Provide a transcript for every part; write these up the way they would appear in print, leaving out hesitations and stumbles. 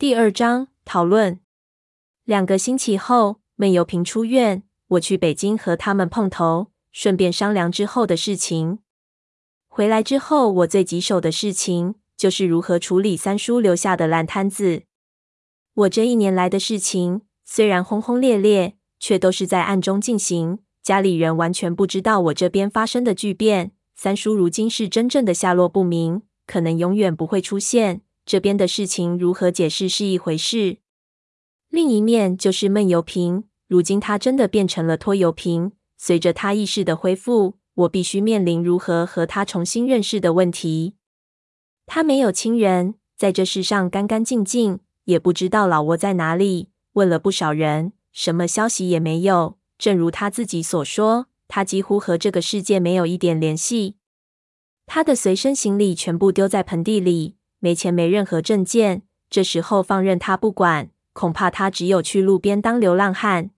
第二章讨论。2个星期后，闷油瓶出院，我去北京和他们碰头，顺便商量之后的事情。回来之后，我最棘手的事情就是如何处理三叔留下的烂摊子。我这一年来的事情，虽然轰轰烈烈，却都是在暗中进行，家里人完全不知道我这边发生的巨变。三叔如今是真正的下落不明，可能永远不会出现。这边的事情如何解释是一回事，另一面就是闷油瓶。如今他真的变成了拖油瓶，随着他意识的恢复，我必须面临如何和他重新认识的问题。他没有亲人，在这世上干干净净，也不知道老窝在哪里。问了不少人，什么消息也没有。正如他自己所说，他几乎和这个世界没有一点联系。他的随身行李全部丢在盆地里，没钱没任何证件，这时候放任他不管，恐怕他只有去路边当流浪汉。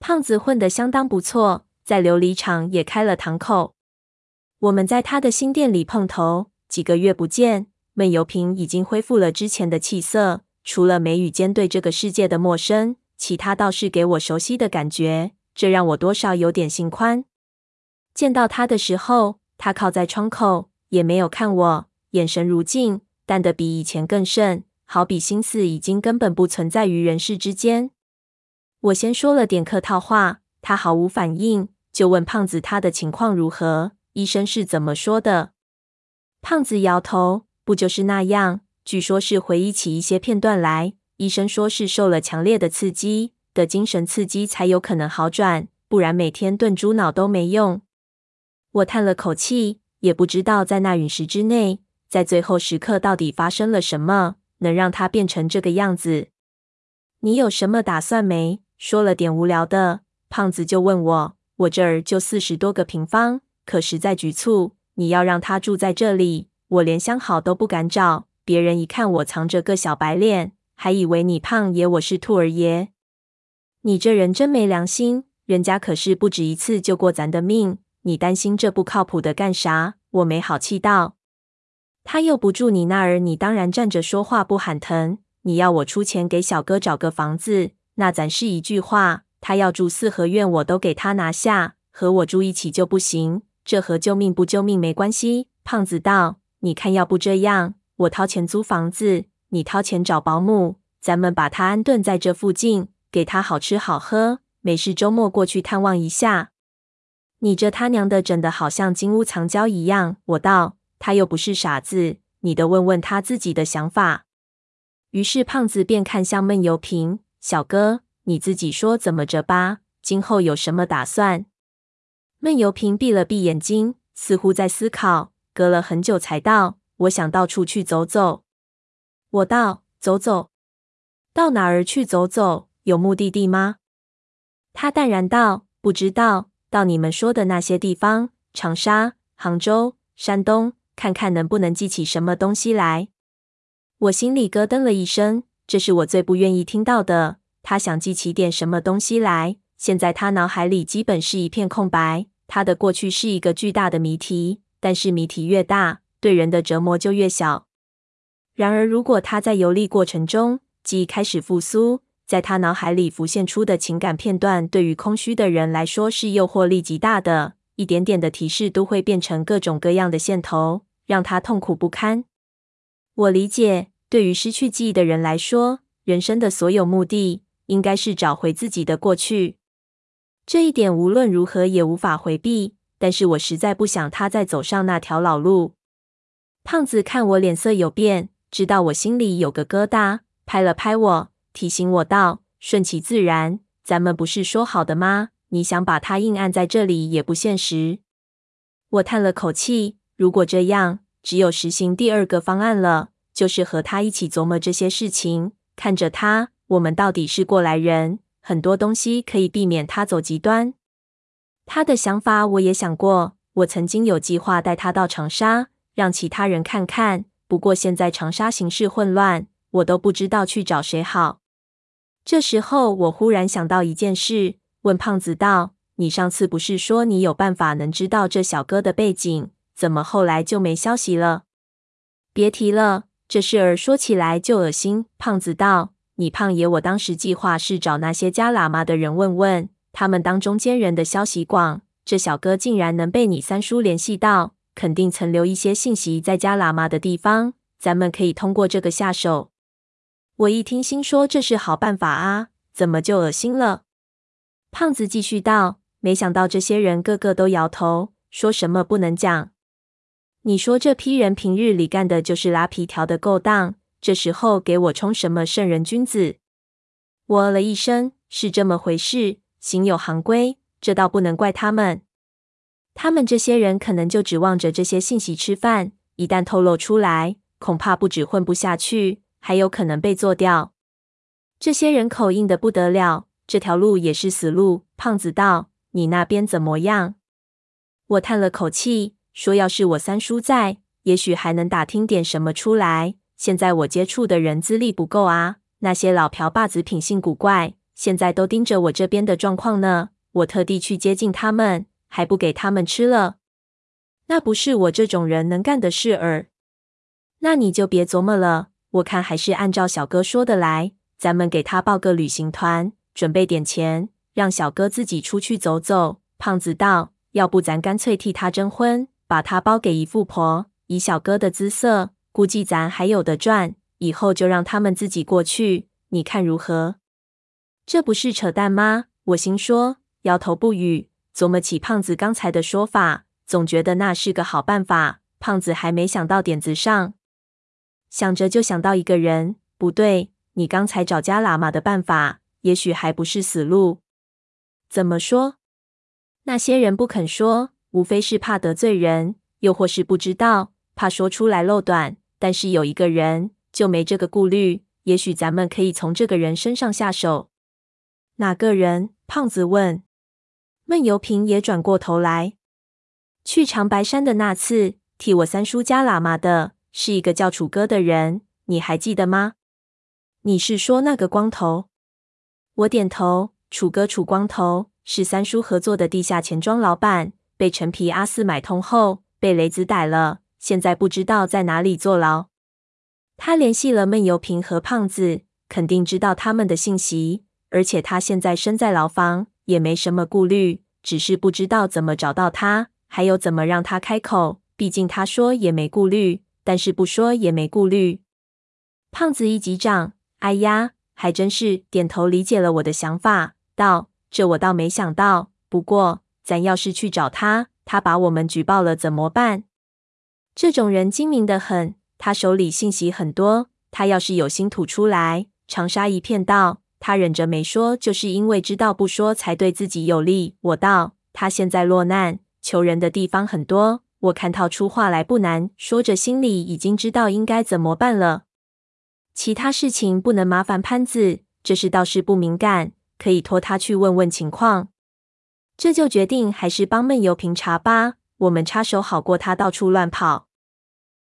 胖子混得相当不错，在琉璃厂也开了堂口。我们在他的新店里碰头，几个月不见，闷油瓶已经恢复了之前的气色，除了眉宇间对这个世界的陌生，其他倒是给我熟悉的感觉，这让我多少有点心宽。见到他的时候，他靠在窗口，也没有看我，眼神如镜，淡得比以前更甚，好比心思已经根本不存在于人世之间。我先说了点客套话，他毫无反应，就问胖子他的情况如何，医生是怎么说的。胖子摇头，不就是那样，据说是回忆起一些片段来，医生说是受了强烈的刺激的精神刺激才有可能好转，不然每天炖猪脑都没用。我叹了口气，也不知道在那陨石之内，在最后时刻到底发生了什么，能让他变成这个样子。你有什么打算没？说了点无聊的，胖子就问我，我这儿就40多个平方，可实在局促，你要让他住在这里，我连相好都不敢找，别人一看我藏着个小白脸，还以为你胖爷我是兔儿爷。你这人真没良心，人家可是不止一次救过咱的命，你担心这不靠谱的干啥？我没好气道。他又不住你那儿，你当然站着说话不喊疼。你要我出钱给小哥找个房子，那咱是一句话，他要住4合院我都给他拿下，和我住一起就不行，这和救命不救命没关系。胖子道，你看要不这样，我掏钱租房子，你掏钱找保姆，咱们把他安顿在这附近，给他好吃好喝，没事周末过去探望一下。你这他娘的整得好像金屋藏娇一样，我道。他又不是傻子，你得问问他自己的想法。于是胖子便看向闷油瓶，小哥，你自己说怎么着吧，今后有什么打算？闷油瓶闭了闭眼睛，似乎在思考，隔了很久才道，我想到处去走走。我道，走走？到哪儿去走走？有目的地吗？他淡然道，不知道，到你们说的那些地方，长沙、杭州、山东，看看能不能记起什么东西来。我心里咯噔了一声，这是我最不愿意听到的。他想记起点什么东西来，现在他脑海里基本是一片空白。他的过去是一个巨大的谜题，但是谜题越大，对人的折磨就越小。然而如果他在游历过程中记忆开始复苏，在他脑海里浮现出的情感片段，对于空虚的人来说是诱惑力极大的，一点点的提示都会变成各种各样的线头，让他痛苦不堪。我理解，对于失去记忆的人来说，人生的所有目的应该是找回自己的过去，这一点无论如何也无法回避，但是我实在不想他再走上那条老路。胖子看我脸色有变，知道我心里有个疙瘩，拍了拍我，提醒我道，顺其自然，咱们不是说好的吗？你想把他硬按在这里也不现实。我叹了口气，如果这样，只有实行第2个方案了，就是和他一起琢磨这些事情，看着他，我们到底是过来人，很多东西可以避免他走极端。他的想法我也想过，我曾经有计划带他到长沙，让其他人看看，不过现在长沙形势混乱，我都不知道去找谁好。这时候我忽然想到一件事，问胖子道，你上次不是说你有办法能知道这小哥的背景，怎么后来就没消息了？别提了，这事儿说起来就恶心。”胖子道：“你胖爷，我当时计划是找那些加喇嘛的人问问，他们当中间人的消息广，这小哥竟然能被你三叔联系到，肯定曾留一些信息在加喇嘛的地方，咱们可以通过这个下手。”我一听心说这是好办法啊，怎么就恶心了？胖子继续道：“没想到这些人个个都摇头，说什么不能讲。你说这批人平日里干的就是拉皮条的勾当，这时候给我冲什么圣人君子？”我哦了一声，是这么回事，行有行规，这倒不能怪他们。他们这些人可能就指望着这些信息吃饭，一旦透露出来，恐怕不止混不下去，还有可能被做掉。这些人口硬的不得了，这条路也是死路。胖子道：“你那边怎么样？”我叹了口气，说：“要是我三叔在，也许还能打听点什么出来。现在我接触的人资历不够啊，那些老瓢把子品性古怪，现在都盯着我这边的状况呢。我特地去接近他们，还不给他们吃了，那不是我这种人能干的事儿。那你就别琢磨了，我看还是按照小哥说的来，咱们给他报个旅行团，准备点钱，让小哥自己出去走走。”胖子道：“要不咱干脆替他征婚，把他包给姨父婆，以小哥的姿色，估计咱还有的赚。以后就让他们自己过去，你看如何？”这不是扯淡吗？我心说，摇头不语。琢磨起胖子刚才的说法，总觉得那是个好办法。胖子还没想到点子上，想着就想到一个人，不对，你刚才找加喇嘛的办法，也许还不是死路。怎么说？那些人不肯说，无非是怕得罪人，又或是不知道，怕说出来漏短。但是有一个人就没这个顾虑，也许咱们可以从这个人身上下手。哪个人？胖子问。闷油瓶也转过头来。去长白山的那次，替我三叔加喇嘛的，是一个叫楚哥的人，你还记得吗？你是说那个光头？我点头。楚哥楚光头是三叔合作的地下钱庄老板，被陈皮阿四买通后，被雷子逮了，现在不知道在哪里坐牢。他联系了闷油瓶和胖子，肯定知道他们的信息，而且他现在身在牢房，也没什么顾虑，只是不知道怎么找到他，还有怎么让他开口。毕竟他说也没顾虑，但是不说也没顾虑。胖子一击掌，哎呀，还真是。点头理解了我的想法，道：“这我倒没想到，不过……咱要是去找他，他把我们举报了怎么办？这种人精明得很，他手里信息很多，他要是有心吐出来，长沙一片道。他忍着没说，就是因为知道不说才对自己有利。”我道：“他现在落难，求人的地方很多，我看套出话来不难。”说着心里已经知道应该怎么办了。其他事情不能麻烦潘子，这事倒是不敏感，可以托他去问问情况。这就决定还是帮闷油瓶查吧，我们插手好过他到处乱跑。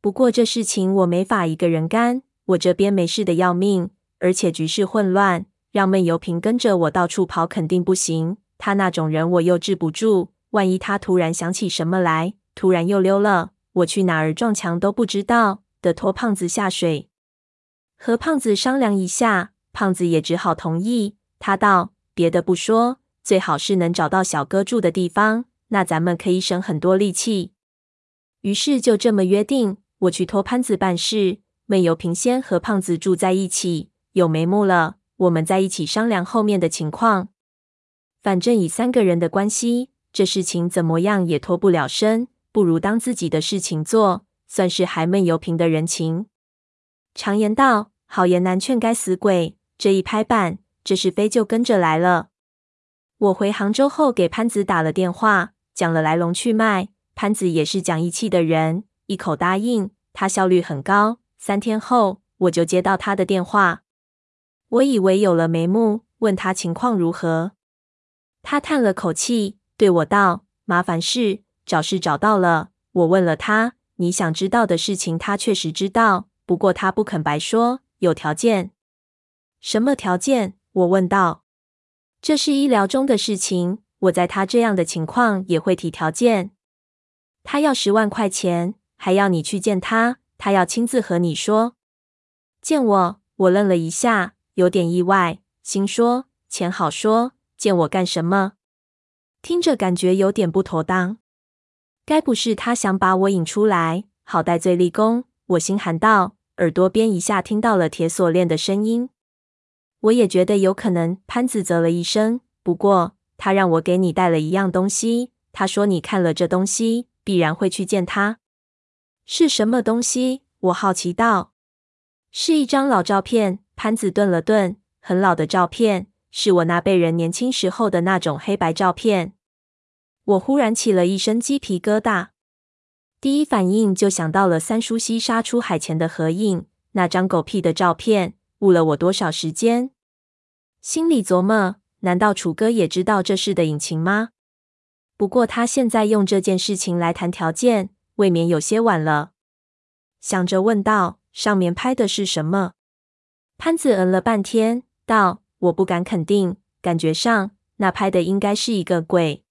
不过这事情我没法一个人干，我这边没事的要命，而且局势混乱，让闷油瓶跟着我到处跑肯定不行。他那种人我又治不住，万一他突然想起什么来，突然又溜了，我去哪儿撞墙都不知道，得拖胖子下水。和胖子商量一下，胖子也只好同意。他道：“别的不说，最好是能找到小哥住的地方，那咱们可以省很多力气。”于是就这么约定，我去托潘子办事，闷油瓶先和胖子住在一起，有眉目了，我们再一起商量后面的情况。反正以三个人的关系，这事情怎么样也脱不了身，不如当自己的事情做，算是还闷油瓶的人情。常言道，好言难劝该死鬼，这一拍板，这是非就跟着来了。我回杭州后给潘子打了电话，讲了来龙去脉。潘子也是讲义气的人，一口答应，他效率很高。3天后，我就接到他的电话。我以为有了眉目，问他情况如何。他叹了口气，对我道：“麻烦事，找事找到了。我问了他，你想知道的事情他确实知道，不过他不肯白说，有条件。”“什么条件？”我问道。“这是医疗中的事情，我在他这样的情况也会提条件。他要10万块钱，还要你去见他，他要亲自和你说。”见我，我愣了一下，有点意外，心说钱好说，见我干什么？听着感觉有点不妥当，该不是他想把我引出来，好戴罪立功？我心寒道，耳朵边一下听到了铁锁链的声音。我也觉得有可能。潘子啧了一声，不过他让我给你带了一样东西，他说你看了这东西，必然会去见他。是什么东西？我好奇道。是一张老照片。潘子顿了顿，很老的照片，是我那辈人年轻时候的那种黑白照片。我忽然起了一身鸡皮疙瘩，第一反应就想到了三叔西杀出海前的合影，那张狗屁的照片，误了我多少时间？心里琢磨，难道楚哥也知道这事的隐情吗？不过他现在用这件事情来谈条件，未免有些晚了。想着问道：“上面拍的是什么？”潘子嗯了半天，道：“我不敢肯定，感觉上那拍的应该是一个鬼。”